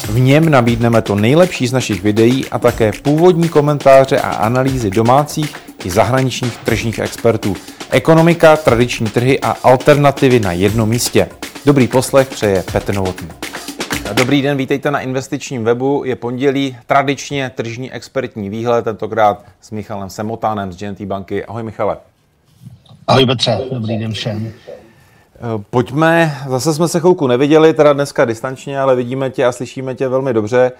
V něm nabídneme to nejlepší z našich videí a také původní komentáře a analýzy domácích i zahraničních tržních expertů. Ekonomika, tradiční trhy a alternativy na jednom místě. Dobrý poslech přeje Petr Novotný. Dobrý den, vítejte na Investičním webu. Je pondělí, tradičně tržní expertní výhled, tentokrát s Michalem Semotanem z J&T Banky. Ahoj Michale. Ahoj Petře, dobrý den všem. Pojďme, zase jsme se chvilku neviděli, teda dneska distančně, ale vidíme tě a slyšíme tě velmi dobře.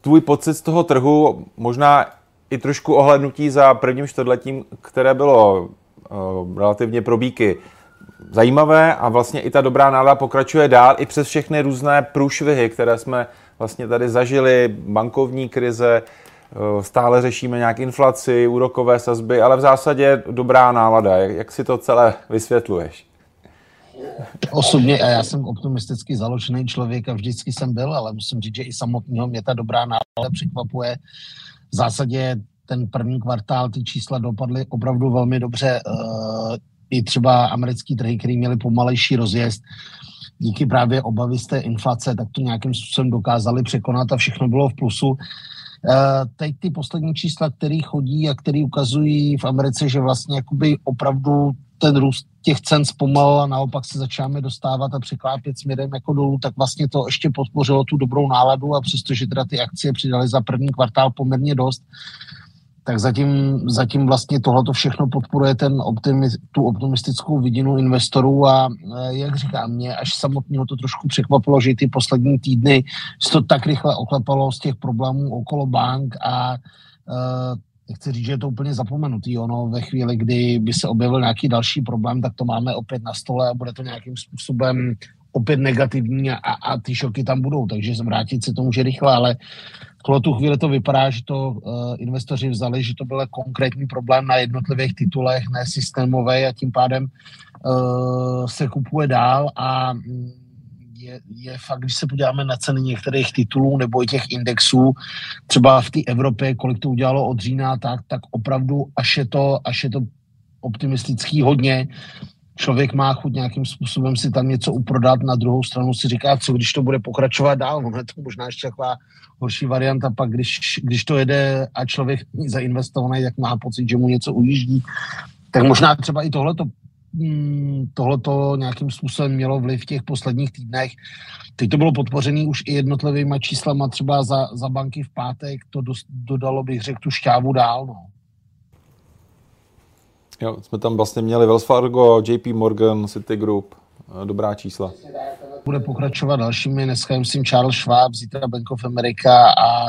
Tvůj pocit z toho trhu, možná i trošku ohlédnutí za prvním čtvrtletím, které bylo relativně pro bíky zajímavé a vlastně i ta dobrá nálada pokračuje dál i přes všechny různé průšvihy, které jsme vlastně tady zažili, bankovní krize, stále řešíme nějak inflaci, úrokové sazby, ale v zásadě dobrá nálada. Jak si to celé vysvětluješ? Osobně, a já jsem optimisticky založený člověk a vždycky jsem byl, ale musím říct, že i samotného mě ta dobrá nálada překvapuje. V zásadě ten první kvartál, ty čísla dopadly opravdu velmi dobře. I třeba americký trhy, který měli pomalejší rozjezd, díky právě obavy z té inflace, tak to nějakým způsobem dokázali překonat a všechno bylo v plusu. Teď ty poslední čísla, které chodí a které ukazují v Americe, že vlastně jakoby opravdu ten růst těch cen zpomalil a naopak se začáme dostávat a překlápět směrem jako dolů, tak vlastně to ještě podpořilo tu dobrou náladu a přestože teda ty akcie přidaly za první kvartál poměrně dost, tak zatím vlastně tohleto všechno podporuje tu optimistickou vidinu investorů a jak říkám, mě až samotného to trošku překvapilo, že ty poslední týdny se to tak rychle oklepalo z těch problémů okolo bank a chci říct, že je to úplně zapomenutý. Ono ve chvíli, kdy by se objevil nějaký další problém, tak to máme opět na stole a bude to nějakým způsobem opět negativní a ty šoky tam budou, takže vrátit se to může rychle, ale v tu chvíli to vypadá, že to investoři vzali, že to byl konkrétní problém na jednotlivých titulech, ne systémové a tím pádem se kupuje dál a je fakt, když se podíváme na ceny některých titulů nebo i těch indexů, třeba v té Evropě, kolik to udělalo od října, tak opravdu, až je to optimistický hodně, člověk má chuť nějakým způsobem si tam něco uprodat, na druhou stranu si říká, co když to bude pokračovat dál, no je to možná ještě taková horší varianta, pak když to jede a člověk zainvestovaný, tak má pocit, že mu něco ujíždí, tak možná třeba i tohleto nějakým způsobem mělo vliv v těch posledních týdnech. Teď to bylo podpořené už i jednotlivýma číslama, třeba za banky v pátek, to dodalo, bych řekl, tu šťávu dál, no. Jo, jsme tam vlastně měli Wells Fargo, JPMorgan, Citigroup, dobrá čísla. Bude pokračovat dalšími, dneska myslím Charles Schwab, zítra Bank of America a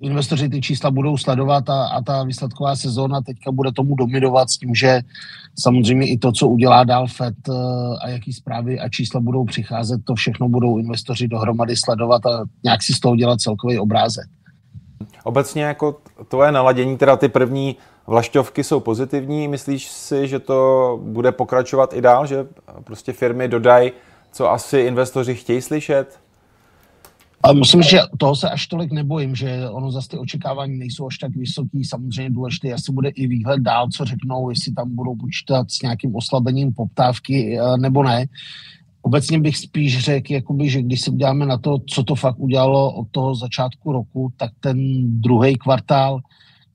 investoři ty čísla budou sledovat a ta výsledková sezóna teďka bude tomu dominovat s tím, že samozřejmě i to, co udělá dál FED a jaký zprávy a čísla budou přicházet, to všechno budou investoři dohromady sledovat a nějak si z toho dělat celkový obrázek. Obecně jako tvoje naladění, teda ty první vlašťovky jsou pozitivní, myslíš si, že to bude pokračovat i dál, že prostě firmy dodají, co asi investoři chtějí slyšet? A musím říct, že toho se až tolik nebojím, že ono zase ty očekávání nejsou až tak vysoký, samozřejmě důležitý, asi bude i výhled dál, co řeknou, jestli tam budou počítat s nějakým oslabením poptávky nebo ne. Obecně bych spíš řekl, jakoby, že když se uděláme na to, co to fakt udělalo od toho začátku roku, tak ten druhý kvartál,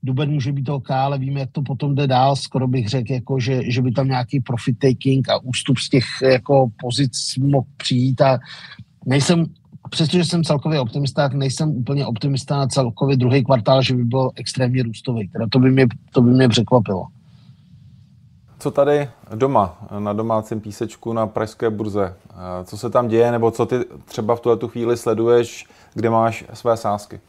duben může být OK, ale víme, jak to potom jde dál. Skoro bych řekl, jako, že by tam nějaký profit taking a ústup z těch jako, pozic mohl přijít. A nejsem, přestože jsem celkově optimista, tak nejsem úplně optimista na celkově druhý kvartál, že by byl extrémně růstový. Teda to by mě překvapilo. Co tady doma, na domácím písečku, na pražské burze? Co se tam děje, nebo co ty třeba v tuhletu chvíli sleduješ, kde máš své sázky?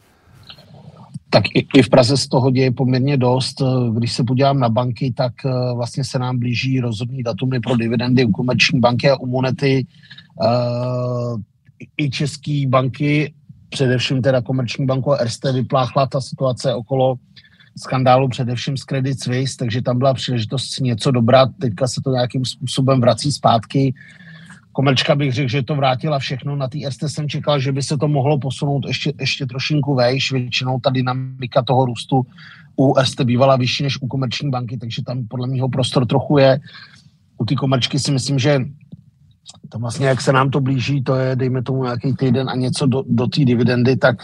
Tak i v Praze z toho děje poměrně dost. Když se podívám na banky, tak vlastně se nám blíží rozhodný datumy pro dividendy u Komerční banky a u Monety. I české banky především teda Komerční banku a Erste vypláchla ta situace okolo skandálu především z Credit Suisse, takže tam byla příležitost něco dobrat, teďka se to nějakým způsobem vrací zpátky. Komerčka bych řekl, že to vrátila všechno, na té Erste jsem čekal, že by se to mohlo posunout ještě trošinku vejš, většinou ta dynamika toho růstu u Erste bývala vyšší než u Komerční banky, takže tam podle mého prostor trochu je. U té Komerčky si myslím, že tam vlastně, jak se nám to blíží, to je, dejme tomu nějaký týden a něco do té dividendy, tak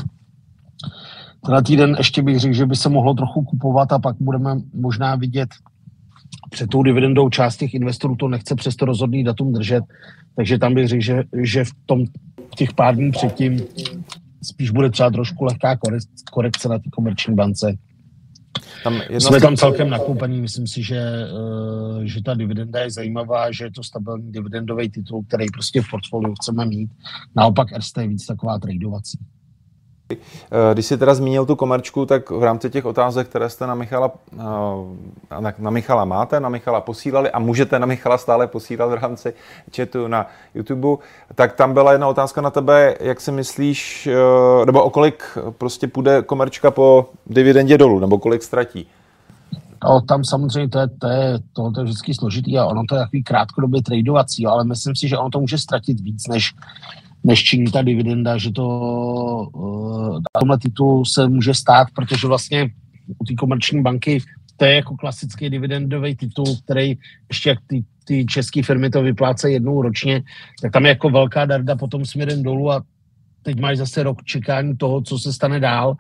na týden ještě bych řekl, že by se mohlo trochu kupovat a pak budeme možná vidět před tou dividendou, část těch investorů to nechce přes to rozhodný datum držet, takže tam bych řekl, že v tom těch pár dní předtím spíš bude třeba trošku lehká korekce na té Komerční bance. Jsme tam celkem nakoupení, myslím si, že ta dividenda je zajímavá, že je to stabilní dividendový titul, který prostě v portfoliu chceme mít. Naopak Erste je víc taková tradovací. Když jsi teda zmínil tu Komerčku, tak v rámci těch otázek, které jste na Michala posílali a můžete na Michala stále posílat v rámci chatu na YouTube, tak tam byla jedna otázka na tebe, jak si myslíš, nebo o kolik prostě půjde Komerčka po dividendě dolů, nebo kolik ztratí? No, tam samozřejmě to je vždycky složitý a ono to je takový krátkodobě tradovací, ale myslím si, že ono to může ztratit víc, než činí ta dividenda, že to na tomhle titulu se může stát, protože vlastně u té Komerční banky to je jako klasický dividendový titul, který ještě jak ty české firmy to vyplácejí jednou ročně, tak tam je jako velká darda potom směrem dolů a teď máš zase rok čekání toho, co se stane dál,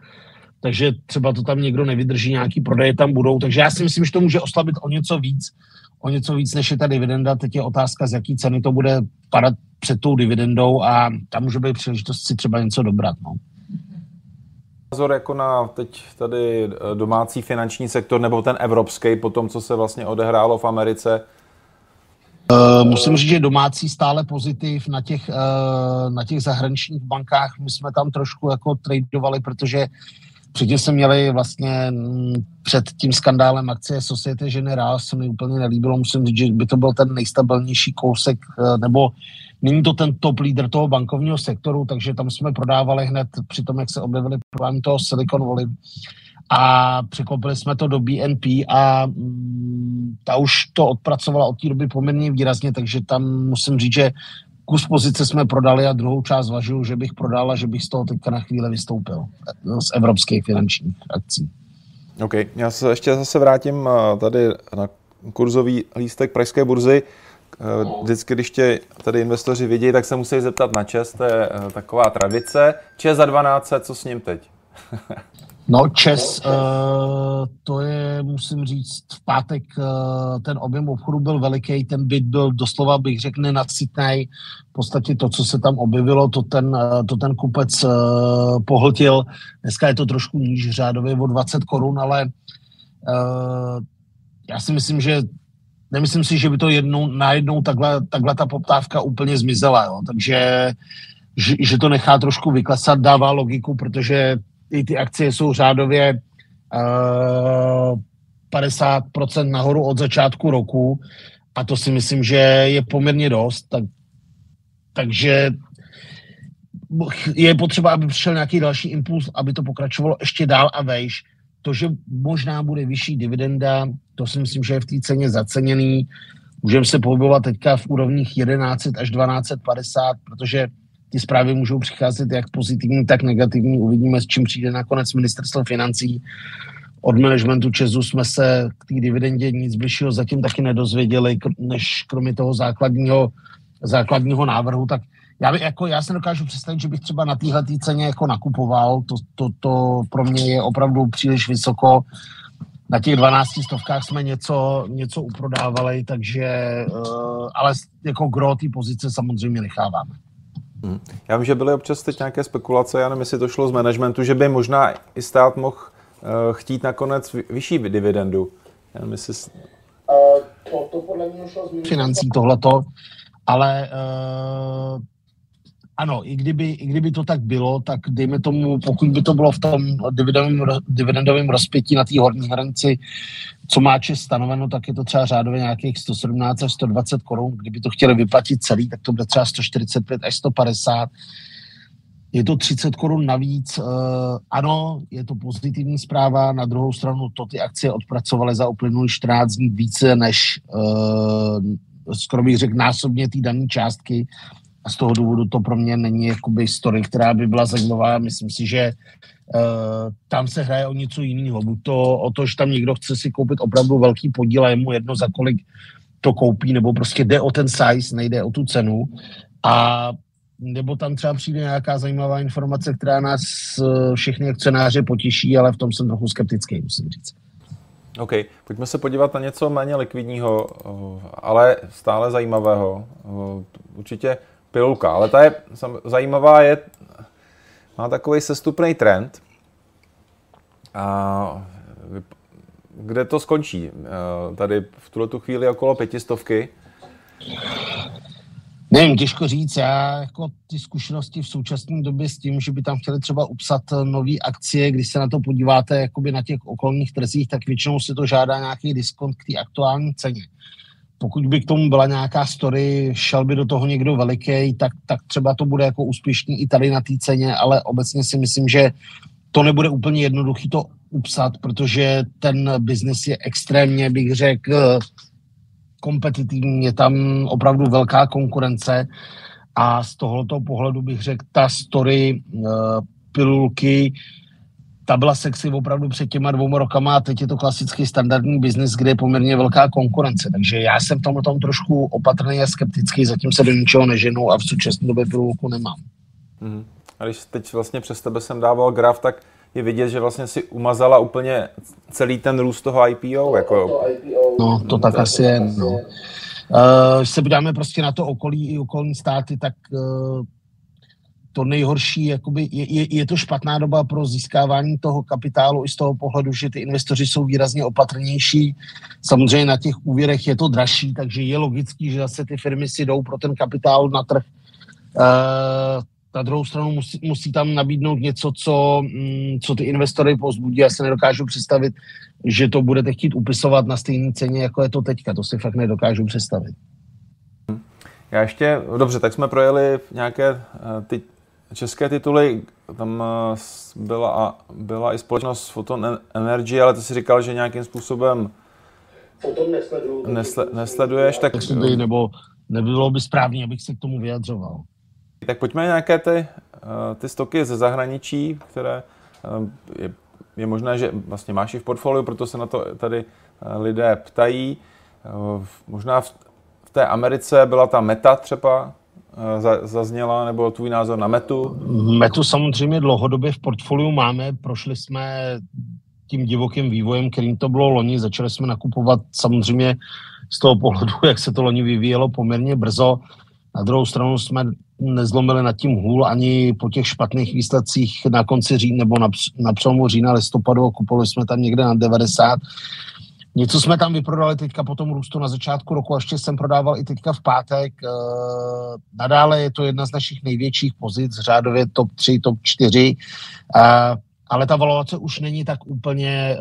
takže třeba to tam někdo nevydrží, nějaký prodeje tam budou, takže já si myslím, že to může oslabit o něco víc, než je ta dividenda. Teď je otázka, z jaký ceny to bude padat před tou dividendou a tam může být příležitost si třeba něco dobrat. No. Názor jako na teď tady domácí finanční sektor nebo ten evropský po tom, co se vlastně odehrálo v Americe? Musím říct, že domácí stále pozitiv na těch zahraničních bankách. My jsme tam trošku jako tradovali, protože předtím jsme měli vlastně před tím skandálem akcie Societe Generale, se mi úplně nelíbilo, musím říct, že by to byl ten nejstabilnější kousek, nebo není to ten top lídr toho bankovního sektoru, takže tam jsme prodávali hned při tom, jak se objevili problémy toho Silicon Valley a překlopili jsme to do BNP a ta už to odpracovala od té doby poměrně výrazně, takže tam musím říct, že kus pozice jsme prodali a druhou část zvažuju, že bych prodal a že bych z toho teďka na chvíli vystoupil z evropských finančních akcí. OK, já se ještě zase vrátím tady na kurzový lístek pražské burzy. Vždycky, když tě tady investoři vidějí, tak se musí zeptat na ČEZ, to je taková tradice. ČEZ za 1200, co s ním teď? No ČEZ, to je, musím říct, v pátek ten objem obchodu byl veliký, ten bid byl doslova, bych řekl, nenasytnej. V podstatě to, co se tam objevilo, to ten kupec pohltil. Dneska je to trošku níž, řádově o 20 korun, ale já si myslím, že nemyslím si, že by to najednou takhle ta poptávka úplně zmizela, jo. Takže že to nechá trošku vyklesat, dává logiku, protože i ty akcie jsou řádově 50% nahoru od začátku roku a to si myslím, že je poměrně dost, takže je potřeba, aby přišel nějaký další impuls, aby to pokračovalo ještě dál a vejš. To, že možná bude vyšší dividenda, to si myslím, že je v té ceně zaceněný. Můžeme se pohybovat teďka v úrovních 11 až 12,50, protože ty zprávy můžou přicházet jak pozitivní, tak negativní. Uvidíme, s čím přijde nakonec ministerstvo financí. Od managementu ČEZu jsme se k té dividendě nic bližšího zatím taky nedozvěděli, než kromě toho základního návrhu. Tak já se dokážu představit, že bych třeba na téhle ceně jako nakupoval. To pro mě je opravdu příliš vysoko. Na těch 12 stovkách jsme něco uprodávali, takže, ale jako gro té pozice samozřejmě necháváme. Já vím, že byly občas teď nějaké spekulace, já nevím, jestli to šlo z managementu, že by možná i stát mohl chtít nakonec vyšší dividendu. Já nevím, jestli... to podle mě šlo z financí tohleto, ale ano, i kdyby to tak bylo, tak dejme tomu, pokud by to bylo v tom dividendovém rozpětí na té horní hranici, co má ČEZ stanoveno, tak je to třeba řádově nějakých 117 až 120 korun. Kdyby to chtěli vyplatit celý, tak to bude třeba 145 až 150. Je to 30 korun navíc. Ano, je to pozitivní zpráva. Na druhou stranu to ty akcie odpracovaly za uplynulý 14 dní více než skoro bych řekl násobně té dané částky. A z toho důvodu to pro mě není jakoby story, která by byla zajímavá. Myslím si, že tam se hraje o něco jiného. Buď to o to, že tam někdo chce si koupit opravdu velký podíl a je mu jedno, za kolik to koupí, nebo prostě jde o ten size, nejde o tu cenu. A nebo tam třeba přijde nějaká zajímavá informace, která nás všechny akcionáře potěší, ale v tom jsem trochu skeptický, musím říct. OK, pojďme se podívat na něco méně likvidního, ale stále zajímavého. Určitě pilulka, ale ta je zajímavá, je, má takový sestupný trend, a kde to skončí? Tady v tuto chvíli okolo 500. Nevím, těžko říct, já jako ty zkušenosti v současné době s tím, že by tam chtěli třeba upsat nový akcie, když se na to podíváte jakoby na těch okolních trzích, tak většinou se to žádá nějaký diskont k té aktuální ceně. Pokud by k tomu byla nějaká story, šel by do toho někdo veliký, tak třeba to bude jako úspěšný i tady na té ceně, ale obecně si myslím, že to nebude úplně jednoduchý to upsat, protože ten biznis je extrémně, bych řekl, kompetitivní, je tam opravdu velká konkurence a z tohoto pohledu bych řekl, ta story pilulky, ta byla sexy opravdu před těma 2 rokama a teď je to klasický standardní biznis, kde je poměrně velká konkurence, takže já jsem v tom trošku opatrný a skeptický, zatím se do ničeho neženu a v současné době pilulku nemám. Mm-hmm. A když teď vlastně přes tebe jsem dával graf, tak je vidět, že vlastně si umazala úplně celý ten růst toho IPO. No, to tak asi je. No. Když se podíváme prostě na to okolí i okolní státy, tak to nejhorší, jakoby, je to špatná doba pro získávání toho kapitálu i z toho pohledu, že ty investoři jsou výrazně opatrnější. Samozřejmě na těch úvěrech je to dražší, takže je logický, že zase ty firmy si jdou pro ten kapitál na trh. Na druhou stranu musí tam nabídnout něco, co ty investory povzbudí. Já se nedokážu představit, že to budete chtít upisovat na stejné ceně, jako je to teďka. To si fakt nedokážu představit. Já ještě, dobře, tak jsme projeli nějaké ty české tituly. Tam byla i společnost Photon Energy, ale ty si říkal, že nějakým způsobem nesleduješ. Tak nebylo by správně, abych se k tomu vyjadřoval. Tak pojďme nějaké ty stoky ze zahraničí, které je možné, že vlastně máš i v portfoliu, proto se na to tady lidé ptají. Možná v té Americe byla ta Meta třeba zazněla, nebo tvůj názor na Metu? Metu samozřejmě dlouhodobě v portfoliu máme, prošli jsme tím divokým vývojem, kterým to bylo loni, začali jsme nakupovat samozřejmě z toho pohledu, jak se to loni vyvíjelo poměrně brzo. Na druhou stranu jsme nezlomili nad tím hůl ani po těch špatných výsledcích na konci října nebo na přelomu října listopadu, kupovali jsme tam někde na 90. Něco jsme tam vyprodali teďka po tom růstu na začátku roku, ještě jsem prodával i teďka v pátek. Nadále je to jedna z našich největších pozic, řádově top 3, top 4, ale ta valuace už není tak úplně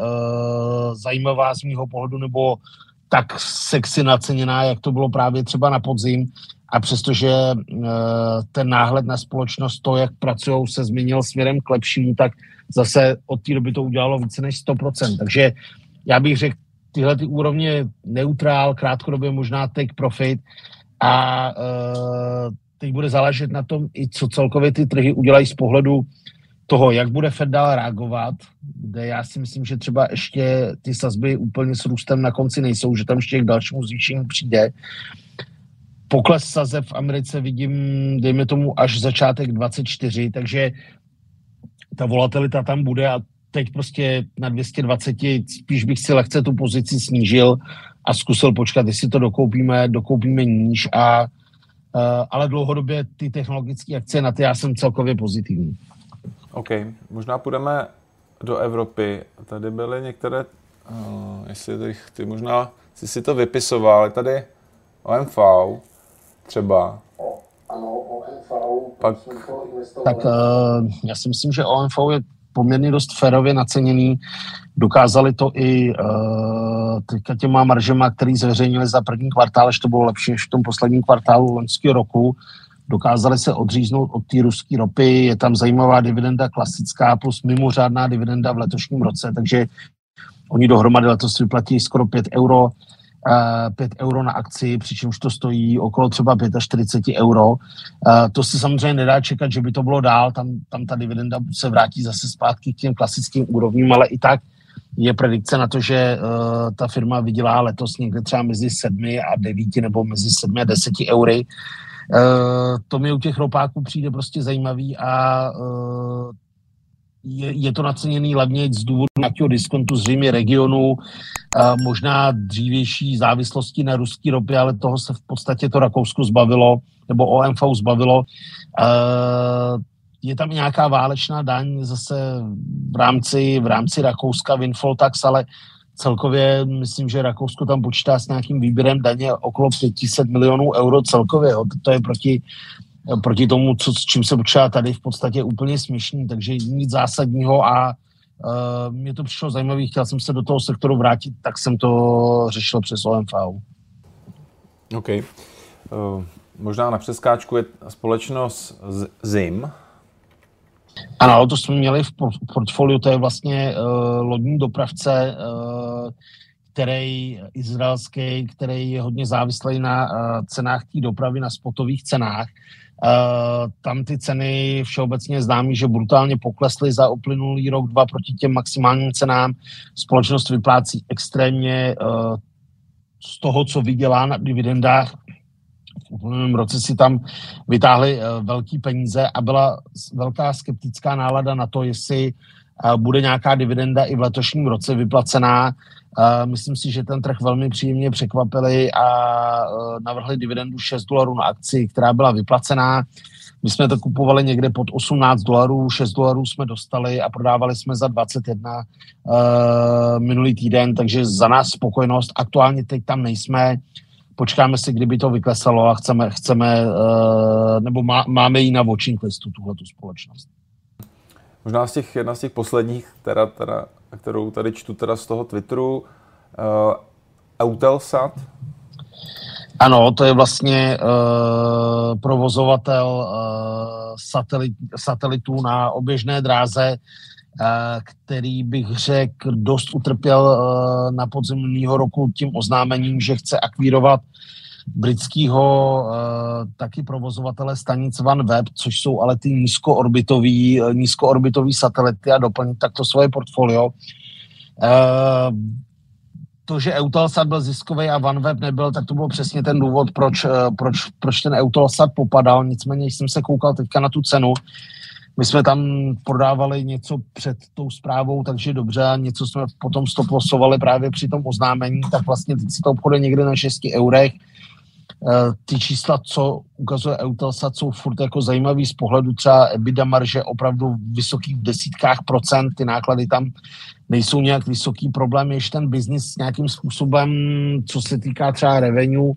zajímavá z mýho pohledu nebo tak sexy naceněná, jak to bylo právě třeba na podzim. A přestože ten náhled na společnost, to, jak pracují, se změnil směrem k lepšímu, tak zase od té doby to udělalo více než 100%. Takže já bych řekl, tyhle ty úrovně neutrál, krátkodobě možná take profit a teď bude záležet na tom, i co celkově ty trhy udělají z pohledu toho, jak bude FED dál reagovat, kde já si myslím, že třeba ještě ty sazby úplně s růstem na konci nejsou, že tam ještě k dalšímu zvýšení přijde. Pokles sazeb v Americe vidím, dejme tomu, až začátek 24, takže ta volatilita tam bude a teď prostě na 220 spíš bych si lehce tu pozici snížil a zkusil počkat, jestli to dokoupíme níž, ale dlouhodobě ty technologické akcie, na ty já jsem celkově pozitivní. OK, možná půjdeme do Evropy. Tady byly některé, jestli ty možná jsi si to vypisoval, tady OMV třeba. Ano, OMV. Tak já si myslím, že OMV je poměrně dost férově naceněný. Dokázali to i teďka těma maržema, který zveřejnili za první kvartál, že to bylo lepší než v tom posledním kvartálu loňského roku. Dokázali se odříznout od té ruské ropy, je tam zajímavá dividenda klasická plus mimořádná dividenda v letošním roce, takže oni dohromady letos vyplatí skoro 5 euro na akci, přičemž to stojí okolo třeba 45 euro. To se samozřejmě nedá čekat, že by to bylo dál, tam ta dividenda se vrátí zase zpátky k těm klasickým úrovním, ale i tak je predikce na to, že ta firma vydělá letos někde třeba mezi 7 a 9 nebo mezi 7 a 10 eury. To mi u těch ropáků přijde prostě zajímavý a je to naceněný hlavně z důvodu nějakého diskontu zřejmě regionu, možná dřívější závislosti na ruský ropě, ale toho se v podstatě to Rakousko zbavilo, nebo OMV zbavilo. Je tam nějaká válečná daň zase v rámci Rakouska, Windfall Tax, ale celkově myslím, že Rakousko tam počítá s nějakým výběrem daně okolo 500 milionů euro celkově. Jo. To je proti tomu, s čím se počítá tady v podstatě úplně směšný, takže nic zásadního a mě to přišlo zajímavé, chtěl jsem se do toho sektoru vrátit, tak jsem to řešil přes OMV. OK. Možná na přeskáčku je společnost ZIM. Ano, to jsme měli v portfoliu, to je vlastně lodní dopravce, který izraelský, který je hodně závislý na cenách té dopravy, na spotových cenách. Tam ty ceny všeobecně známí, že brutálně poklesly za uplynulý rok, dva proti těm maximálním cenám. Společnost vyplácí extrémně z toho, co vydělá na dividendách. V úplném roce si tam vytáhli velký peníze a byla velká skeptická nálada na to, jestli bude nějaká dividenda i v letošním roce vyplacená. Myslím si, že ten trh velmi příjemně překvapili a navrhli dividendu $6 na akci, která byla vyplacená. My jsme to kupovali někde pod $18, $6 jsme dostali a prodávali jsme za 21 minulý týden, takže za nás spokojenost. Aktuálně teď tam nejsme. Počkáme si, kdyby to vyklesalo a máme ji na watching listu, tuhletu společnost. Možná jedna z těch posledních, kterou tady čtu z toho Twitteru, EUTELSAT? Ano, to je vlastně provozovatel satelitů na oběžné dráze, který bych řekl dost utrpěl na podzim minulého roku tím oznámením, že chce akvírovat britského taky provozovatele stanic OneWeb, což jsou ale ty nízkoorbitový satelity a doplnit takto svoje portfolio. To, že EUTELSAT byl ziskový a OneWeb nebyl, tak to byl přesně ten důvod, proč ten EUTELSAT popadal. Nicméně jsem se koukal teďka na tu cenu. My jsme tam prodávali něco před tou zprávou, takže dobře, něco jsme potom stoplosovali právě při tom oznámení, tak vlastně teď si to obchoduje někde na 6 eurech. Ty čísla, co ukazuje EUTELSAT, jsou furt jako zajímavý z pohledu třeba EBITDA marže opravdu vysokých v desítkách procent, ty náklady tam nejsou nějak vysoký. Problém je, že ten biznis nějakým způsobem, co se týká třeba revenue,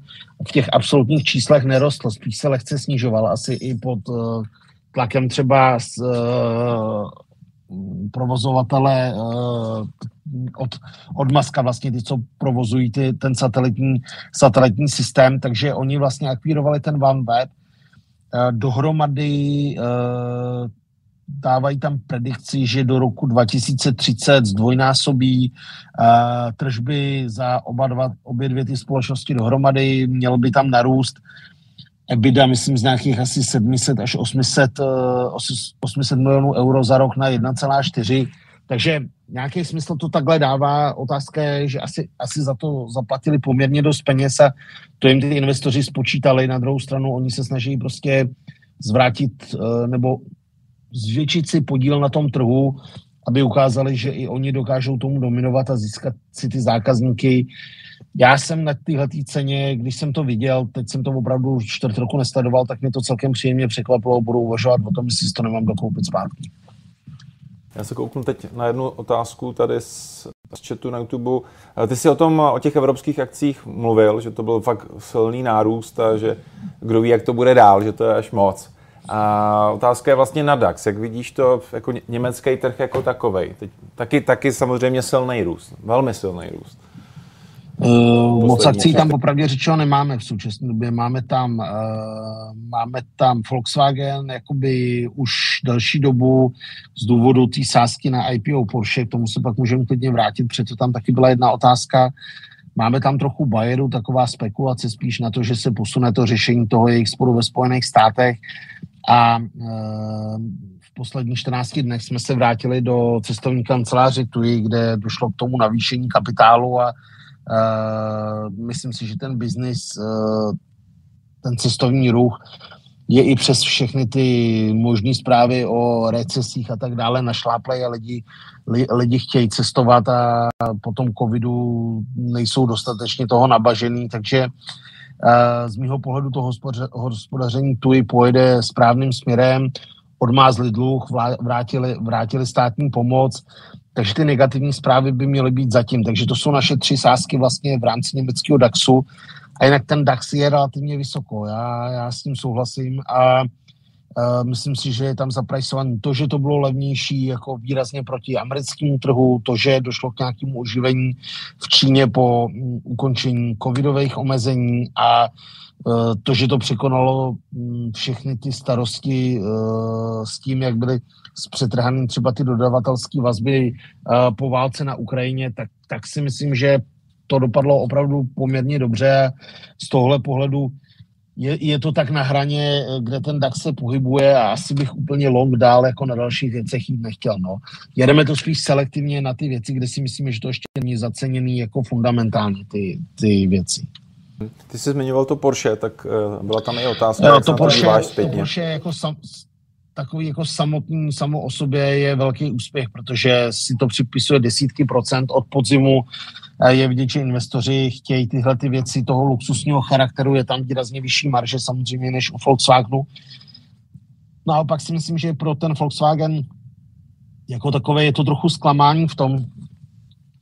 v těch absolutních číslech nerostl, spíš se lehce snižoval, asi i pod tlakem třeba z provozovatele od Muska vlastně ty, co provozují ten satelitní systém, takže oni vlastně akvírovali ten OneWeb. Dohromady dávají tam predikci, že do roku 2030 zdvojnásobí tržby za obě dvě ty společnosti dohromady, mělo by tam narůst EBITDA, myslím, z nějakých asi 700 až 800 milionů euro za rok na 1,4. Takže nějaký smysl to takhle dává. Otázka je, že asi za to zaplatili poměrně dost peněz a to jim ty investoři spočítali. Na druhou stranu oni se snaží prostě zvrátit nebo zvětšit si podíl na tom trhu, aby ukázali, že i oni dokážou tomu dominovat a získat si ty zákazníky. Já jsem na téhletý ceně, když jsem to viděl, teď jsem to opravdu čtvrt roku nesledoval, tak mě to celkem příjemně překvapilo, budu uvažovat o tom, jestli to nemám dokoupit zpátky. Já se kouknu teď na jednu otázku tady z chatu na YouTube. Ty jsi o těch evropských akcích mluvil, že to byl fakt silný nárůst a že kdo ví, jak to bude dál, že to je až moc. A otázka je vlastně na DAX. Jak vidíš to jako německý trh jako takovej? Teď taky samozřejmě silný růst, velmi silný růst. Moc akcí tam popravdě řečeno nemáme v současné době. Máme tam Volkswagen jakoby už další dobu z důvodu té sázky na IPO Porsche, k tomu se pak můžeme klidně vrátit, protože tam taky byla jedna otázka. Máme tam trochu Bayeru, taková spekulace spíš na to, že se posune to řešení toho jejich sporu ve Spojených státech a v posledních 14 dnech jsme se vrátili do cestovní kanceláře TUI, kde došlo k tomu navýšení kapitálu a myslím si, že ten biznis, ten cestovní ruch je i přes všechny ty možné zprávy o recesích a tak dále našláplej a lidi chtějí cestovat a po tom covidu nejsou dostatečně toho nabažený, takže z mýho pohledu to hospodaření TUI pojede správným směrem, odmázli dluh, vrátili státní pomoc, takže ty negativní zprávy by měly být zatím. Takže to jsou naše tři sázky vlastně v rámci německého DAXu. A jinak ten DAX je relativně vysoko. Já s tím souhlasím a myslím si, že je tam zapricovaný to, že to bylo levnější jako výrazně proti americkému trhu, to, že došlo k nějakému oživení v Číně po ukončení covidových omezení a to, že to překonalo všechny ty starosti s tím, jak byly zpřetrhaný třeba ty dodavatelské vazby po válce na Ukrajině, tak si myslím, že to dopadlo opravdu poměrně dobře. Z tohle pohledu je to tak na hraně, kde ten DAX se pohybuje a asi bych úplně long dál jako na dalších věcech jít nechtěl. No. Jedeme to spíš selektivně na ty věci, kde si myslíme, že to ještě není zaceněný jako fundamentálně ty věci. Ty jsi zmiňoval to Porsche, tak byla tam i otázka, jak to Porsche jako takový jako samo o sobě je velký úspěch, protože si to připisuje desítky procent od podzimu. Je vidět, že investoři chtějí tyhle ty věci toho luxusního charakteru, je tam výrazně vyšší marže samozřejmě než u Volkswagenu. Naopak si myslím, že pro ten Volkswagen jako takové je to trochu zklamání v tom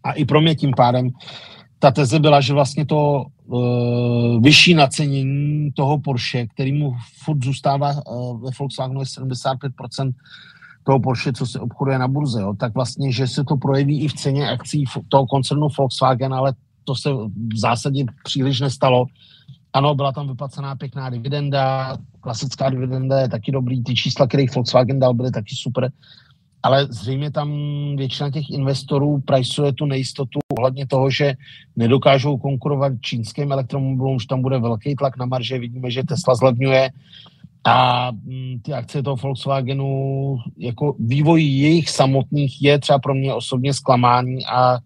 a i pro mě tím pádem. Ta teze byla, že vlastně to vyšší nacenění toho Porsche, kterýmu furt zůstává ve Volkswagenu 75% toho Porsche, co se obchoduje na burze, jo, tak vlastně, že se to projeví i v ceně akcí toho koncernu Volkswagen, ale to se v zásadě příliš nestalo. Ano, byla tam vyplacená pěkná dividenda, klasická dividenda je taky dobrý, ty čísla, které Volkswagen dal, byly taky super, ale zřejmě tam většina těch investorů pricuje tu nejistotu ohledně toho, že nedokážou konkurovat čínským elektromobilům, že tam bude velký tlak na marže, vidíme, že Tesla zlevňuje a ty akcie toho Volkswagenu, jako vývoj jejich samotných je třeba pro mě osobně zklamání a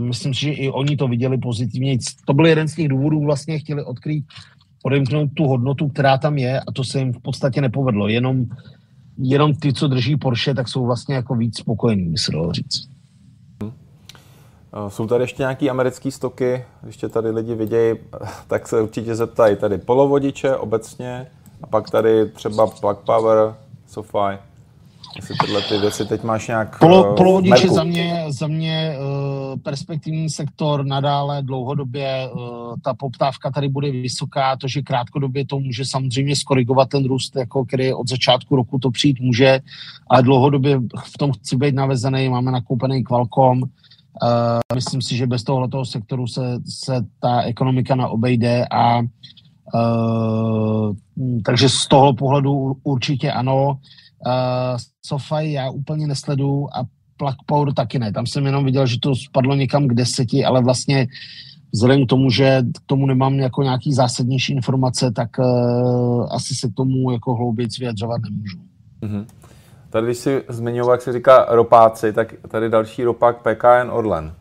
myslím si, že i oni to viděli pozitivně. To byl jeden z těch důvodů, vlastně chtěli odkrýt, odemknout tu hodnotu, která tam je a to se jim v podstatě nepovedlo, jenom ty, co drží Porsche, tak jsou vlastně jako víc spokojení, by se dalo říct. Jsou tady ještě nějaký americký stoky, ještě tady lidi vidějí, tak se určitě zeptají. Tady polovodiče obecně a pak tady třeba Plug Power, SoFi. Jestli tyhle ty věci teď máš nějak... Polovodiče za mě perspektivní sektor nadále dlouhodobě, ta poptávka tady bude vysoká, to, že krátkodobě to může samozřejmě skorigovat ten růst, jako který od začátku roku to přijít může, ale dlouhodobě v tom chci být navezený, máme nakoupený Qualcomm, myslím si, že bez tohoto sektoru se ta ekonomika naobejde a takže z toho pohledu určitě ano. SoFi já úplně nesleduju a Plug Power taky ne. Tam jsem jenom viděl, že to spadlo někam k 10, ale vlastně vzhledem k tomu, že k tomu nemám jako nějaký zásadnější informace, tak asi se k tomu jako hloubějc vyjadřovat nemůžu. Mm-hmm. Tady, když si zmiňoval, jak se říká ropáci, tak tady další ropák PKN Orlen.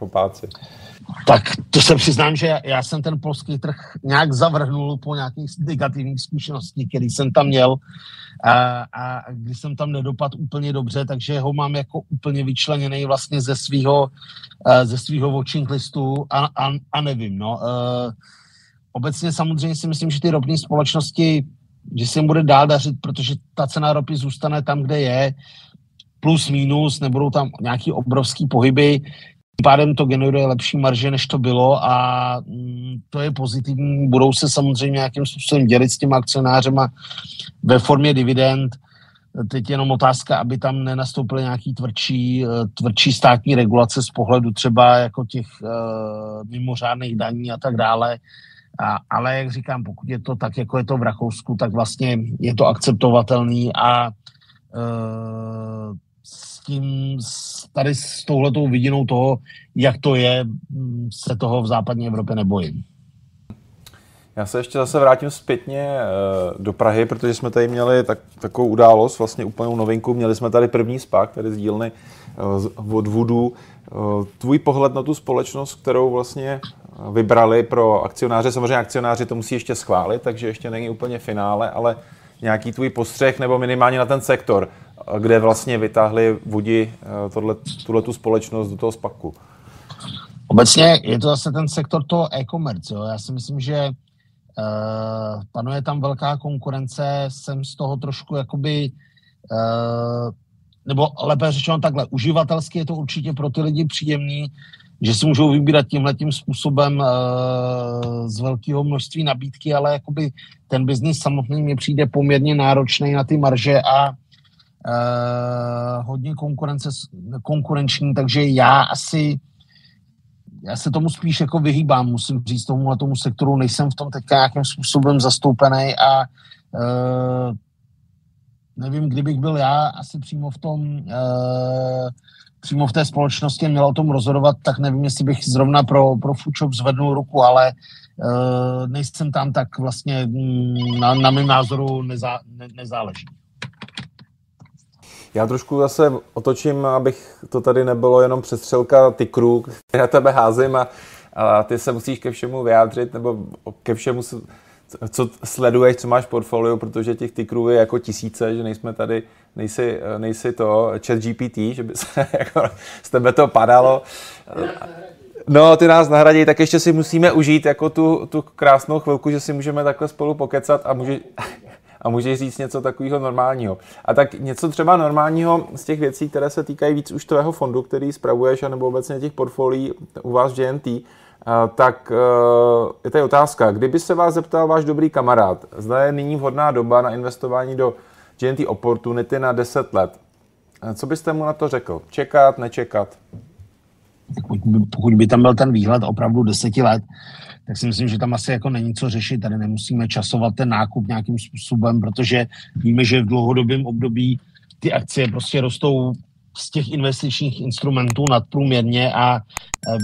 Ropáci. Tak to se přiznám, že já jsem ten polský trh nějak zavrhnul po nějakých negativních zkušeností, který jsem tam měl a když jsem tam nedopadl úplně dobře, takže ho mám jako úplně vyčleněný vlastně ze svýho watching listu a nevím. No. Obecně samozřejmě si myslím, že ty ropné společnosti, že se jim bude dál dařit, protože ta cena ropy zůstane tam, kde je, plus, minus, nebudou tam nějaký obrovský pohyby, tím pádem to generuje lepší marže, než to bylo a to je pozitivní. Budou se samozřejmě nějakým způsobem dělit s těma akcionářema ve formě dividend. Teď jenom otázka, aby tam nenastoupily nějaký tvrdší státní regulace z pohledu třeba jako těch mimořádných daní a tak dále. Ale jak říkám, pokud je to tak, jako je to v Rakousku, tak vlastně je to akceptovatelný a tady s touhletou vidinou toho, jak to je, se toho v západní Evropě nebojím. Já se ještě zase vrátím zpětně do Prahy, protože jsme tady měli takovou událost, vlastně úplnou novinku. Měli jsme tady první SPAC, tady z dílny od Woodu. Tvůj pohled na tu společnost, kterou vlastně vybrali pro akcionáře, samozřejmě akcionáři to musí ještě schválit, takže ještě není úplně finále, ale nějaký tvůj postřeh nebo minimálně na ten sektor, kde vlastně vytáhli Woodi tuhletu společnost do toho SPACu. Obecně je to zase ten sektor toho e-commerce. Jo. Já si myslím, že panuje tam velká konkurence, jsem z toho trošku jakoby, nebo lépe řečeno takhle, uživatelsky je to určitě pro ty lidi příjemný, že si můžou vybírat tímhletím způsobem z velkého množství nabídky, ale jakoby ten biznis samotný mi přijde poměrně náročný na ty marže a hodně konkurenční, takže já se tomu spíš jako vyhýbám, musím říct, tomu sektoru, nejsem v tom teďka nějakým způsobem zastoupený a nevím, kdybych byl já asi přímo v té společnosti měl o tom rozhodovat, tak nevím, jestli bych zrovna pro Fučop zvednul ruku, ale nejsem tam, tak vlastně na mém názoru nezáleží. Já trošku zase otočím, abych to tady nebylo jenom přestřelka tykrů, které na tebe házím a ty se musíš ke všemu vyjádřit nebo ke všemu, co sleduješ, co máš v portfoliu, protože těch tykrů je jako tisíce, že nejsme tady, nejsi to chat GPT, že by se jako z tebe to padalo. No, ty nás nahradí, tak ještě si musíme užít jako tu krásnou chvilku, že si můžeme takhle spolu pokecat a můžeš říct něco takového normálního. A tak něco třeba normálního z těch věcí, které se týkají víc už tvého fondu, který spravuješ, anebo obecně těch portfolií u vás v J&T, tak je tady otázka. Kdyby se vás zeptal váš dobrý kamarád, zda je nyní vhodná doba na investování do J&T Opportunity na 10 let, co byste mu na to řekl? Čekat, nečekat? Pokud by tam byl ten výhled opravdu 10 let, tak si myslím, že tam asi jako není co řešit. Tady nemusíme časovat ten nákup nějakým způsobem, protože víme, že v dlouhodobém období ty akcie prostě rostou z těch investičních instrumentů nadprůměrně a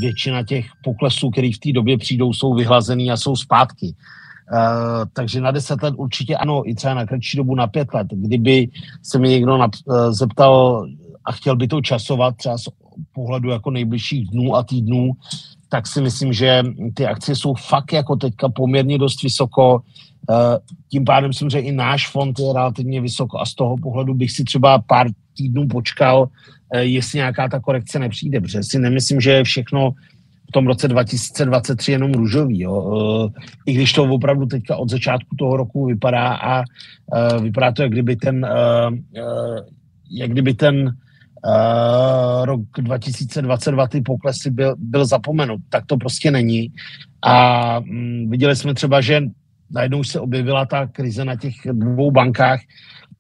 většina těch poklesů, které v té době přijdou, jsou vyhlazený a jsou zpátky. Takže na 10 let určitě ano, i třeba na kratší dobu na 5 let. Kdyby se mi někdo zeptal a chtěl by to časovat třeba z pohledu jako nejbližších dnů a týdnů, tak si myslím, že ty akcie jsou fakt jako teďka poměrně dost vysoko. Tím pádem jsem řekl, i náš fond je relativně vysoko a z toho pohledu bych si třeba pár týdnů počkal, jestli nějaká ta korekce nepřijde, protože si nemyslím, že je všechno v tom roce 2023 jenom růžový. Jo. I když to opravdu teďka od začátku toho roku vypadá a vypadá to, jak kdyby ten rok 2022 ty poklesy byl zapomenut, tak to prostě není. A viděli jsme třeba, že najednou se objevila ta krize na těch dvou bankách,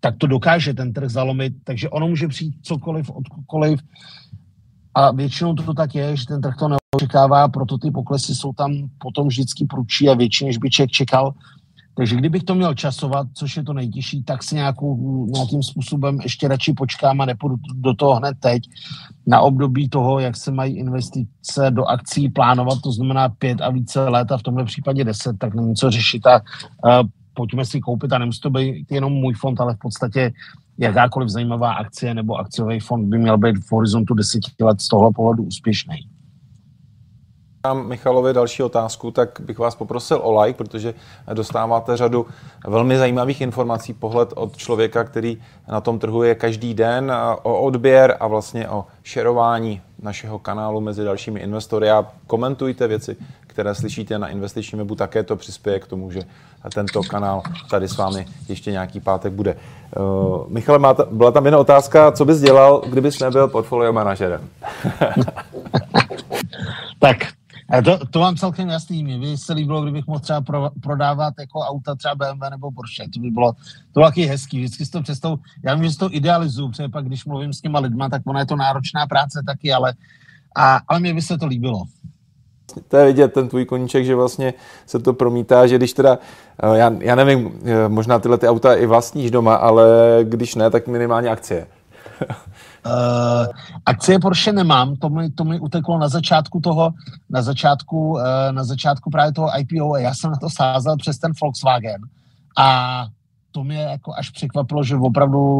tak to dokáže ten trh zalomit, takže ono může přijít cokoliv, odkoliv a většinou to tak je, že ten trh to neočekává, proto ty poklesy jsou tam potom vždycky prudší a větší, než by člověk čekal. Takže kdybych to měl časovat, což je to nejtěžší, tak si nějakým způsobem ještě radši počkám a nepůjdu do toho hned teď. Na období toho, jak se mají investice do akcí plánovat, to znamená 5 a více let a v tomhle případě 10, tak není co řešit a pojďme si koupit a nemusí to být jenom můj fond, ale v podstatě jakákoliv zajímavá akcie nebo akciový fond by měl být v horizontu 10 let z tohle pohledu úspěšný. Mám Michalovi další otázku, tak bych vás poprosil o like, protože dostáváte řadu velmi zajímavých informací, pohled od člověka, který na tom trhu je každý den, o odběr a vlastně o šerování našeho kanálu mezi dalšími investory a komentujte věci, které slyšíte na investičním webu, také to přispěje k tomu, že tento kanál tady s vámi ještě nějaký pátek bude. Michale, byla tam jedna otázka, co bys dělal, kdybys nebyl portfolio manažerem? Tak To mám celkem jasný. Mně by se líbilo, kdybych mohl třeba prodávat jako auta třeba BMW nebo Porsche. To by bylo taky hezký. Vždycky si to představu. Já vím, že si to idealizuju, protože pak, když mluvím s těma lidma, tak ona je to náročná práce taky, ale mně by se to líbilo. To je vidět ten tvůj koníček, že vlastně se to promítá, že když teda, já nevím, možná tyhle ty auta i vlastníš doma, ale když ne, tak minimálně akcie. Akcie Porsche nemám, to mi uteklo na začátku právě toho IPO a já jsem na to sázal přes ten Volkswagen a to mě jako až překvapilo, že opravdu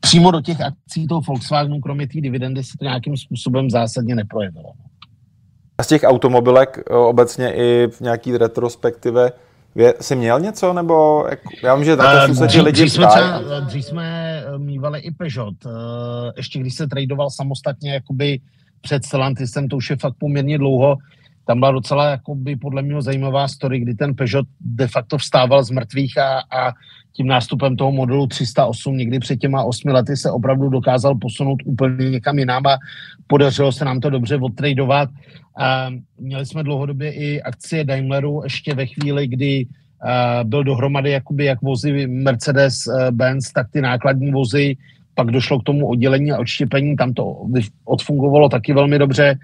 přímo do těch akcí toho Volkswagenu, kromě té dividendy, se to nějakým způsobem zásadně neprojevilo. A z těch automobilek obecně i v nějaký retrospektivě jsi měl něco, nebo já vím, že na to se lidi ptají. Dřív jsme mívali i Peugeot, ještě když se tradoval samostatně jakoby před Stellantisem, to už je fakt poměrně dlouho, tam byla docela jakoby podle mě zajímavá story, kdy ten Peugeot de facto vstával z mrtvých a tím nástupem toho modelu 308 někdy před těma 8 lety se opravdu dokázal posunout úplně někam jinam a podařilo se nám to dobře odtradovat. Měli jsme dlouhodobě i akcie Daimleru ještě ve chvíli, kdy byl dohromady jakoby jak vozy Mercedes-Benz, tak ty nákladní vozy, pak došlo k tomu oddělení a odštěpení, tam to odfungovalo taky velmi dobře.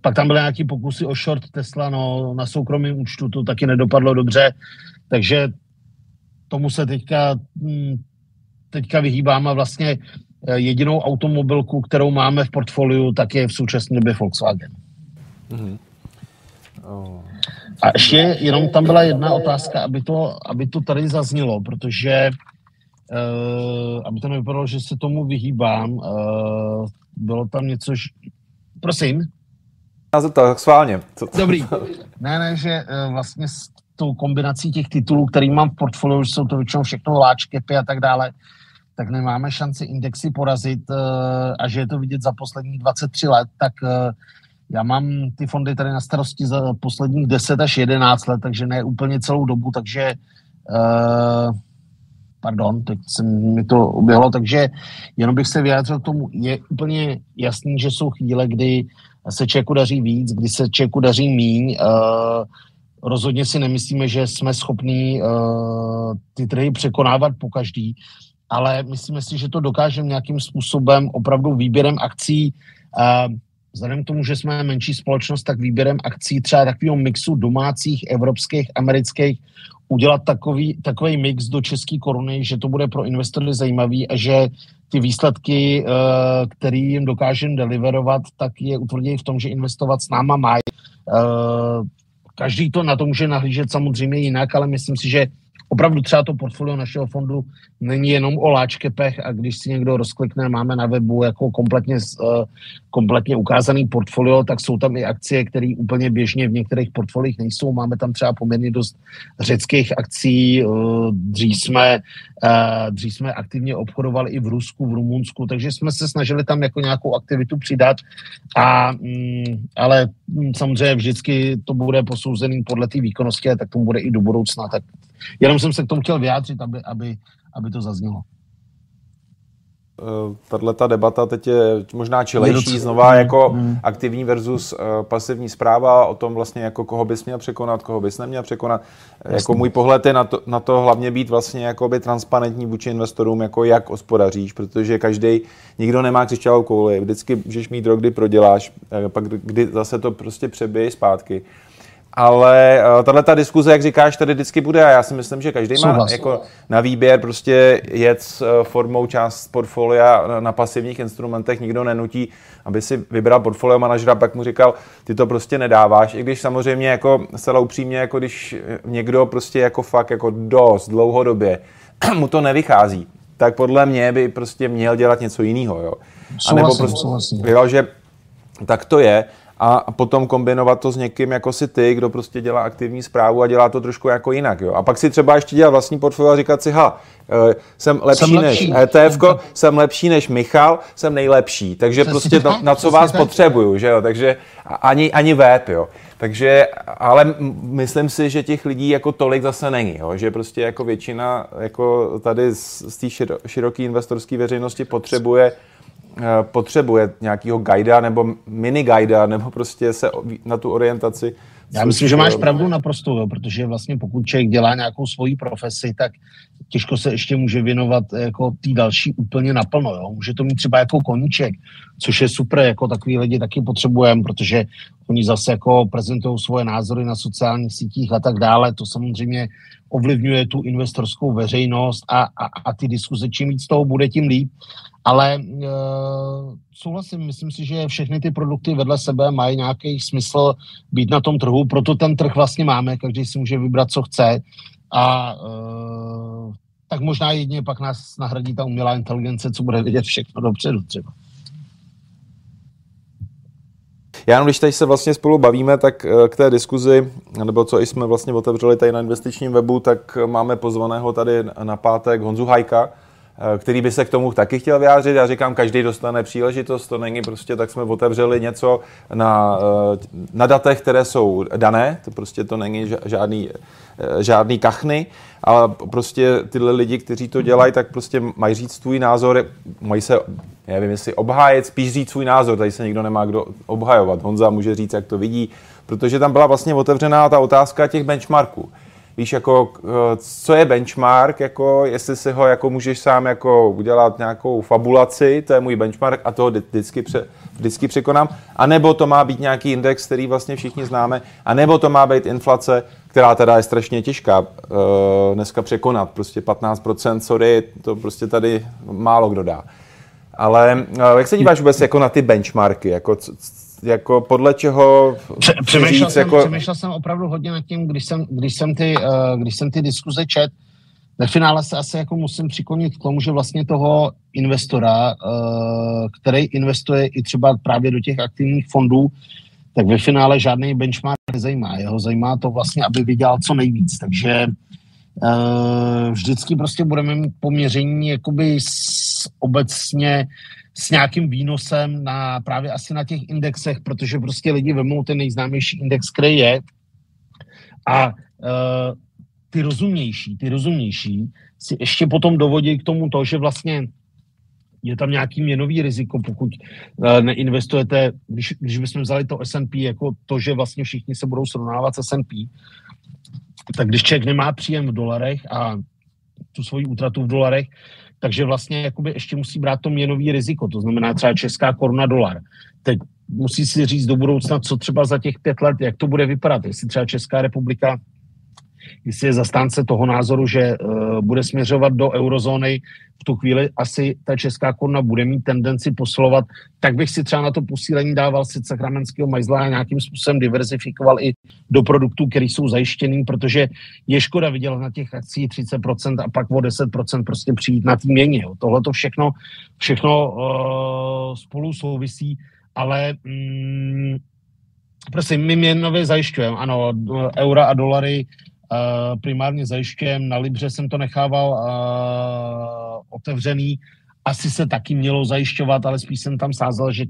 Pak tam byly nějaké pokusy o short Tesla, no na soukromém účtu to taky nedopadlo dobře, takže tomu se teďka vyhýbám a vlastně jedinou automobilku, kterou máme v portfoliu, tak je v současné době Volkswagen. Mm-hmm. A ještě jenom tam byla jedna otázka, aby to tady zaznělo, protože aby to nevypadalo, že se tomu vyhýbám, bylo tam něco, prosím? Tak schválně. Dobrý. Ne, že vlastně s tou kombinací těch titulů, který mám v portfoliu, jsou to většinou všechno láčkepy a tak dále, tak nemáme šanci indexy porazit a že je to vidět za posledních 23 let, tak já mám ty fondy tady na starosti za posledních 10 až 11 let, takže ne úplně celou dobu, takže teď se mi to oběhlo, takže jenom bych se vyjádřil k tomu, je úplně jasný, že jsou chvíle, kdy se člověku daří víc, kdy se člověku daří míň. Rozhodně si nemyslíme, že jsme schopní ty trhy překonávat po každý, ale myslíme si, že to dokážeme nějakým způsobem opravdu výběrem akcí. Vzhledem k tomu, že jsme menší společnost, tak výběrem akcí třeba takového mixu domácích, evropských, amerických, udělat takový mix do české koruny, že to bude pro investory zajímavý a že ty výsledky, které jim dokážeme deliverovat, tak je utvrdějí v tom, že investovat s náma mají. Každý to na to může nahlížet samozřejmě jinak, ale myslím si, že opravdu třeba to portfolio našeho fondu není jenom o láčkepech a když si někdo rozklikne, máme na webu jako kompletně ukázaný portfolio, tak jsou tam i akcie, které úplně běžně v některých portfoliích nejsou. Máme tam třeba poměrně dost řeckých akcí, dřív jsme aktivně obchodovali i v Rusku, v Rumunsku, takže jsme se snažili tam jako nějakou aktivitu přidat, ale samozřejmě vždycky to bude posouzený podle té výkonnosti, tak to bude i do budoucna. Tak jenom jsem se k tomu chtěl vyjádřit, aby to zaznělo. Tato debata teď je možná čilejší, znova jako aktivní versus pasivní správa, o tom vlastně jako koho bys měl překonat, koho bys neměl překonat. Jasně. Jako můj pohled je na to hlavně být vlastně jako by transparentní vůči investorům, jako jak hospodaříš, protože nikdo nemá křišťálovou kouli, vždycky můžeš mít rok, kdy proděláš, pak kdy zase to prostě přebije zpátky. Ale tato diskuze, jak říkáš, tady vždycky bude a já si myslím, že každý má jako na výběr prostě jet s formou část portfolia na pasivních instrumentech, nikdo nenutí, aby si vybral portfolio manažera, pak mu říkal, ty to prostě nedáváš, i když samozřejmě jako zcela upřímně, jako když někdo prostě jako fakt jako dost dlouhodobě mu to nevychází, tak podle mě by prostě měl dělat něco jiného, jo. A nebo prostě, jo, že tak to je. A potom kombinovat to s někým jako si ty, kdo prostě dělá aktivní správu a dělá to trošku jako jinak. Jo. A pak si třeba ještě dělat vlastní portfolio a říkat si, jsem lepší než ETFko, jsem lepší než Michal, jsem nejlepší. Takže prostě na co vás potřebuju, že jo. Takže ani web, jo. Takže, ale myslím si, že těch lidí jako tolik zase není, jo. Že prostě jako většina jako tady z té široké investorské veřejnosti potřebuje potřebuje nějakého guida nebo mini guida, nebo prostě se na tu orientaci. Já myslím, že máš pravdu naprosto, jo, protože vlastně pokud člověk dělá nějakou svoji profesi, tak těžko se ještě může věnovat jako tý další úplně naplno, jo. Může to mít třeba jako koníček, což je super, jako takový lidi taky potřebujeme, protože oni zase jako prezentují svoje názory na sociálních sítích a tak dále. To samozřejmě ovlivňuje tu investorskou veřejnost a ty diskuze, čím víc toho bude, tím líp. Ale souhlasím, myslím si, že všechny ty produkty vedle sebe mají nějaký smysl být na tom trhu, proto ten trh vlastně máme, každý si může vybrat, co chce a tak možná jedině pak nás nahradí ta umělá inteligence, co bude vidět všechno dopředu třeba. Já jenom, když tady se vlastně spolu bavíme, tak k té diskuzi, nebo co jsme vlastně otevřeli tady na investičním webu, tak máme pozvaného tady na pátek Honzu Hajka, který by se k tomu taky chtěl vyjádřit. Já říkám, každý dostane příležitost, to není prostě, tak jsme otevřeli něco na datech, které jsou dané, to prostě to není žádný kachny, ale prostě tyhle lidi, kteří to dělají, tak prostě mají říct svůj názor, mají se, já nevím, jestli obhájet, spíš říct svůj názor, tady se nikdo nemá kdo obhajovat. Honza může říct, jak to vidí, protože tam byla vlastně otevřená ta otázka těch benchmarků. Víš, jako, co je benchmark, jako, jestli si ho jako, můžeš sám jako, udělat nějakou fabulaci, to je můj benchmark a toho vždycky překonám, anebo to má být nějaký index, který vlastně všichni známe, anebo to má být inflace, která teda je strašně těžká dneska překonat, prostě 15%, sorry, to prostě tady málo kdo dá. Ale jak se díváš vůbec jako na ty benchmarky, jako podle čeho... Přemýšlel jsem opravdu hodně nad tím, když jsem ty diskuze čet. Ve finále se asi jako musím přiklonit k tomu, že vlastně toho investora, který investuje i třeba právě do těch aktivních fondů, tak ve finále žádný benchmark nezajímá. Jeho zajímá to vlastně, aby vydělal co nejvíc. Takže vždycky prostě budeme mít poměření jakoby obecně s nějakým výnosem na právě asi na těch indexech, protože prostě lidi vemou ten nejznámější index, který je a ty rozumnější si ještě potom dovodí k tomu to, že vlastně je tam nějaký měnový riziko, pokud neinvestujete, když bychom vzali to S&P, jako to, že vlastně všichni se budou srovnávat s S&P, tak když člověk nemá příjem v dolarech a tu svoji útratu v dolarech, takže vlastně jakoby ještě musí brát to měnový riziko, to znamená třeba česká koruna dolar. Teď musí si říct do budoucna, co třeba za těch 5 let, jak to bude vypadat, jestli třeba Česká republika, jestli je zastánce toho názoru, že bude směřovat do eurozóny, v tu chvíli asi ta česká koruna bude mít tendenci posilovat, tak bych si třeba na to posílení dával si sakramentského majzla a nějakým způsobem diverzifikoval i do produktů, které jsou zajištěný, protože je škoda viděl na těch akcích 30% a pak o 10% prostě přijít na té měně. Tohle to všechno spolu souvisí, ale prosím, my měnově zajišťujeme, ano, eura a dolary primárně zajišťujem, na Libře jsem to nechával otevřený, asi se taky mělo zajišťovat, ale spíš jsem tam sázal, že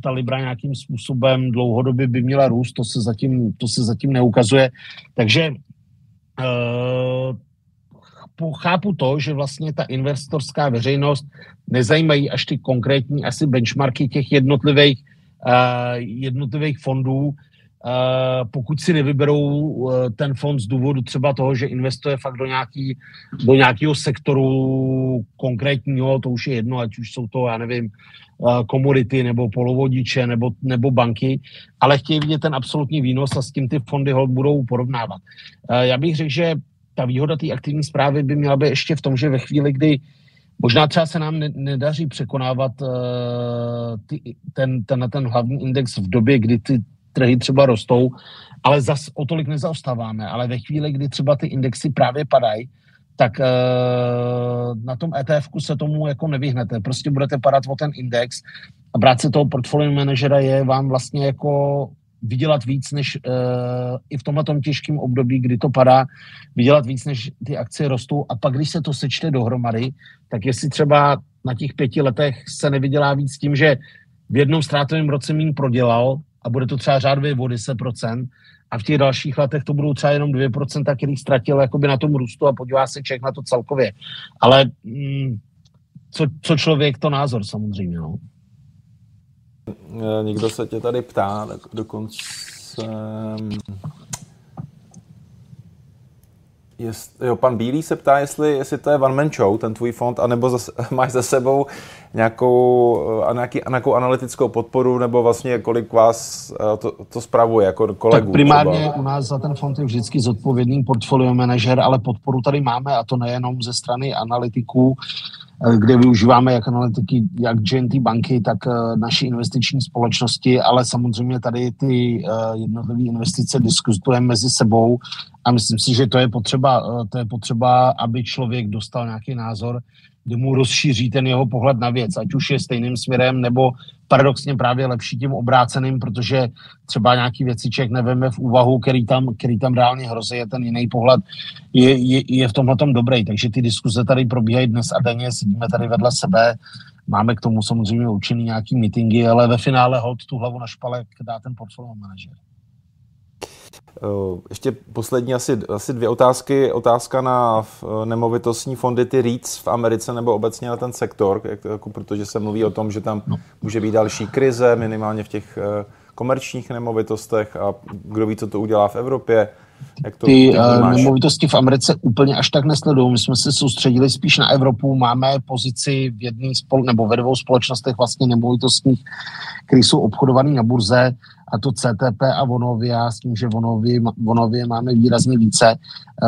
ta Libra nějakým způsobem dlouhodobě by měla růst, to se zatím neukazuje, takže chápu to, že vlastně ta investorská veřejnost nezajímají až ty konkrétní asi benchmarky těch jednotlivých fondů, pokud si nevyberou ten fond z důvodu třeba toho, že investuje fakt do nějakého sektoru konkrétního, to už je jedno, ať už jsou to, já nevím, komodity nebo polovodiče nebo banky, ale chtějí vidět ten absolutní výnos a s tím ty fondy ho budou porovnávat. Já bych řekl, že ta výhoda té aktivní správy by měla být ještě v tom, že ve chvíli, kdy možná třeba se nám nedaří překonávat ten hlavní index v době, kdy ty trhy třeba rostou, ale zas o tolik nezaostáváme, ale ve chvíli, kdy třeba ty indexy právě padají, tak na tom ETF-ku se tomu jako nevyhnete. Prostě budete padat o ten index a brát se toho portfolio manažera je vám vlastně jako vydělat víc, než i v tomhletom těžkém období, kdy to padá, vydělat víc, než ty akcie rostou a pak, když se to sečte dohromady, tak jestli třeba na těch 5 letech se nevydělá víc tím, že v jednom ztrátovém roce míň prodělal, a bude to třeba řádově o 10% a v těch dalších letech to budou třeba jenom 2%, který ztratil jakoby na tom růstu a podívá se člověk na to celkově. Ale co člověk, to názor samozřejmě. No. Někdo se tě tady ptá, dokonce pan Bílý se ptá, jestli to je one man show, ten tvůj fond, anebo máš za sebou nějakou analytickou podporu, nebo vlastně kolik vás to spravuje jako kolegů? Tak primárně třeba. U nás za ten fond je vždycky zodpovědný portfolio manažer, ale podporu tady máme, a to nejenom ze strany analytiků, kde využíváme jak analytiky, jak J&T banky, tak naší investiční společnosti, ale samozřejmě tady ty jednotlivé investice diskutujeme mezi sebou a myslím si, že to je potřeba, aby člověk dostal nějaký názor, kde mu rozšíří ten jeho pohled na věc, ať už je stejným směrem, nebo paradoxně právě lepší tím obráceným, protože třeba nějaký věciček neveme v úvahu, který tam reálně hrozí, je ten jiný pohled, je v tomhletom dobrý. Takže ty diskuze tady probíhají dnes a denně, sedíme tady vedle sebe, máme k tomu samozřejmě určený nějaký meetingy, ale ve finále holt tu hlavu na špalek dá ten portfolio manažer. Ještě poslední asi dvě otázky. Otázka na nemovitostní fondy, ty REITs v Americe nebo obecně na ten sektor, protože se mluví o tom, že tam může být další krize, minimálně v těch komerčních nemovitostech, a kdo ví, co to udělá v Evropě. Nemovitosti v Americe úplně až tak nesledují. My jsme se soustředili spíš na Evropu. Máme pozici v ve dvou společnostech vlastně nemovitostních, které jsou obchodované na burze, a to CTP a Vonovia, s tím, že Vonovie máme výrazně více.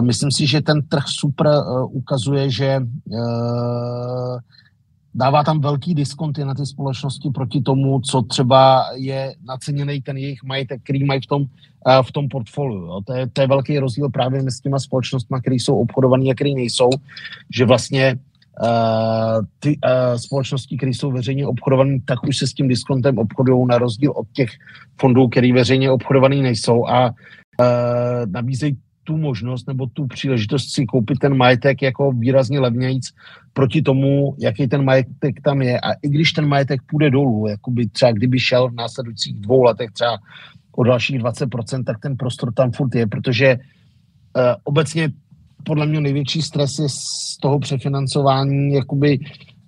Myslím si, že ten trh super ukazuje, že dává tam velký diskonty na ty společnosti proti tomu, co třeba je naceněný ten jejich majetek, který mají v tom portfoliu. Jo. To je velký rozdíl právě mezi těma společnostmi, které jsou obchodované a které nejsou, že vlastně ty společnosti, které jsou veřejně obchodované, tak už se s tím diskontem obchodují na rozdíl od těch fondů, které veřejně obchodované nejsou, a nabízejí tu možnost nebo tu příležitost si koupit ten majetek jako výrazně levnějc proti tomu, jaký ten majetek tam je. A i když ten majetek půjde dolů, jakoby třeba kdyby šel v následujících 2 letech třeba o dalších 20%, tak ten prostor tam furt je, protože obecně podle mě největší stres je z toho přefinancování jakoby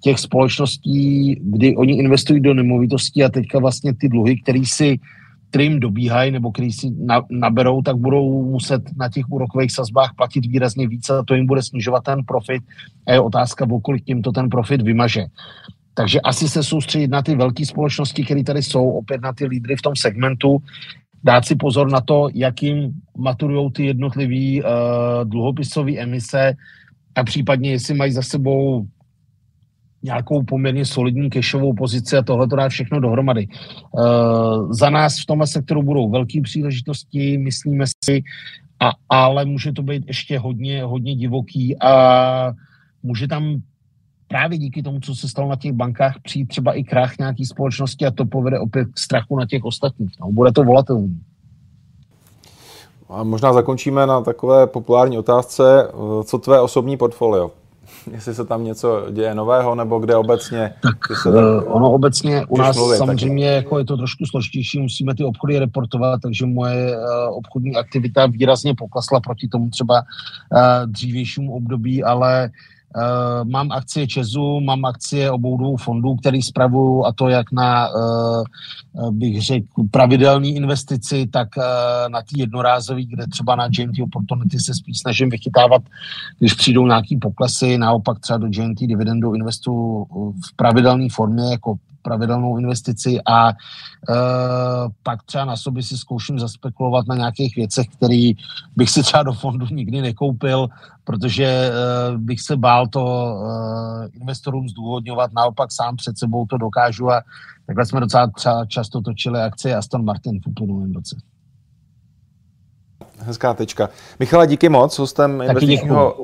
těch společností, kdy oni investují do nemovitostí a teďka vlastně ty dluhy, kterým dobíhají nebo který si naberou, tak budou muset na těch úrokových sazbách platit výrazně více, a to jim bude snižovat ten profit a je otázka, okolik jim to ten profit vymaže. Takže asi se soustředit na ty velké společnosti, které tady jsou, opět na ty lídry v tom segmentu, dát si pozor na to, jakým maturujou ty jednotlivé dluhopisové emise a případně, jestli mají za sebou nějakou poměrně solidní cashovou pozici, a tohle to dá všechno dohromady. Za nás v tomhle sektoru budou velké příležitosti, myslíme si, ale může to být ještě hodně, hodně divoký a může tam právě díky tomu, co se stalo na těch bankách, přijít třeba i krach nějaký společnosti a to povede opět k strachu na těch ostatních. No, bude to volatilní. A možná zakončíme na takové populární otázce, co tvé osobní portfolio? Jestli se tam něco děje nového, nebo kde obecně? Tak ono obecně u nás mluvit, samozřejmě jako je to trošku složitější, musíme ty obchody reportovat, takže moje obchodní aktivita výrazně poklesla proti tomu třeba dřívějšímu období, ale mám akcie ČEZu, mám akcie obou fondů, který spravuju, a to jak na, bych řekl, pravidelný investici, tak na ty jednorázový, kde třeba na J&T Opportunity se spíš snažím vychytávat, když přijdou nějaký poklesy, naopak třeba do J&T dividendu investu v pravidelné formě jako pravidelnou investici, a pak třeba na sobě si zkouším zaspekulovat na nějakých věcech, které bych si třeba do fondu nikdy nekoupil, protože bych se bál to investorům zdůvodňovat, naopak sám před sebou to dokážu, a takhle jsme docela třeba často točili akcie Aston Martin v uplynulém roce. Hezká tečka. Michale, díky moc. Hostem investičního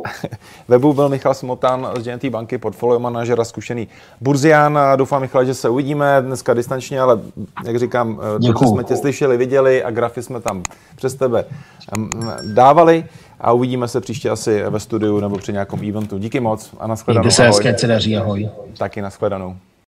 webu byl Michal Semotan z J&T banky, portfolio manažer a zkušený burzián. Doufám, Michale, že se uvidíme dneska distančně, ale jak říkám, to jsme tě slyšeli, viděli a grafy jsme tam přes tebe dávali, a uvidíme se příště asi ve studiu nebo při nějakém eventu. Díky moc a nashledanou. Mějte se hezky, ať se daří, ahoj. Taky nashledanou.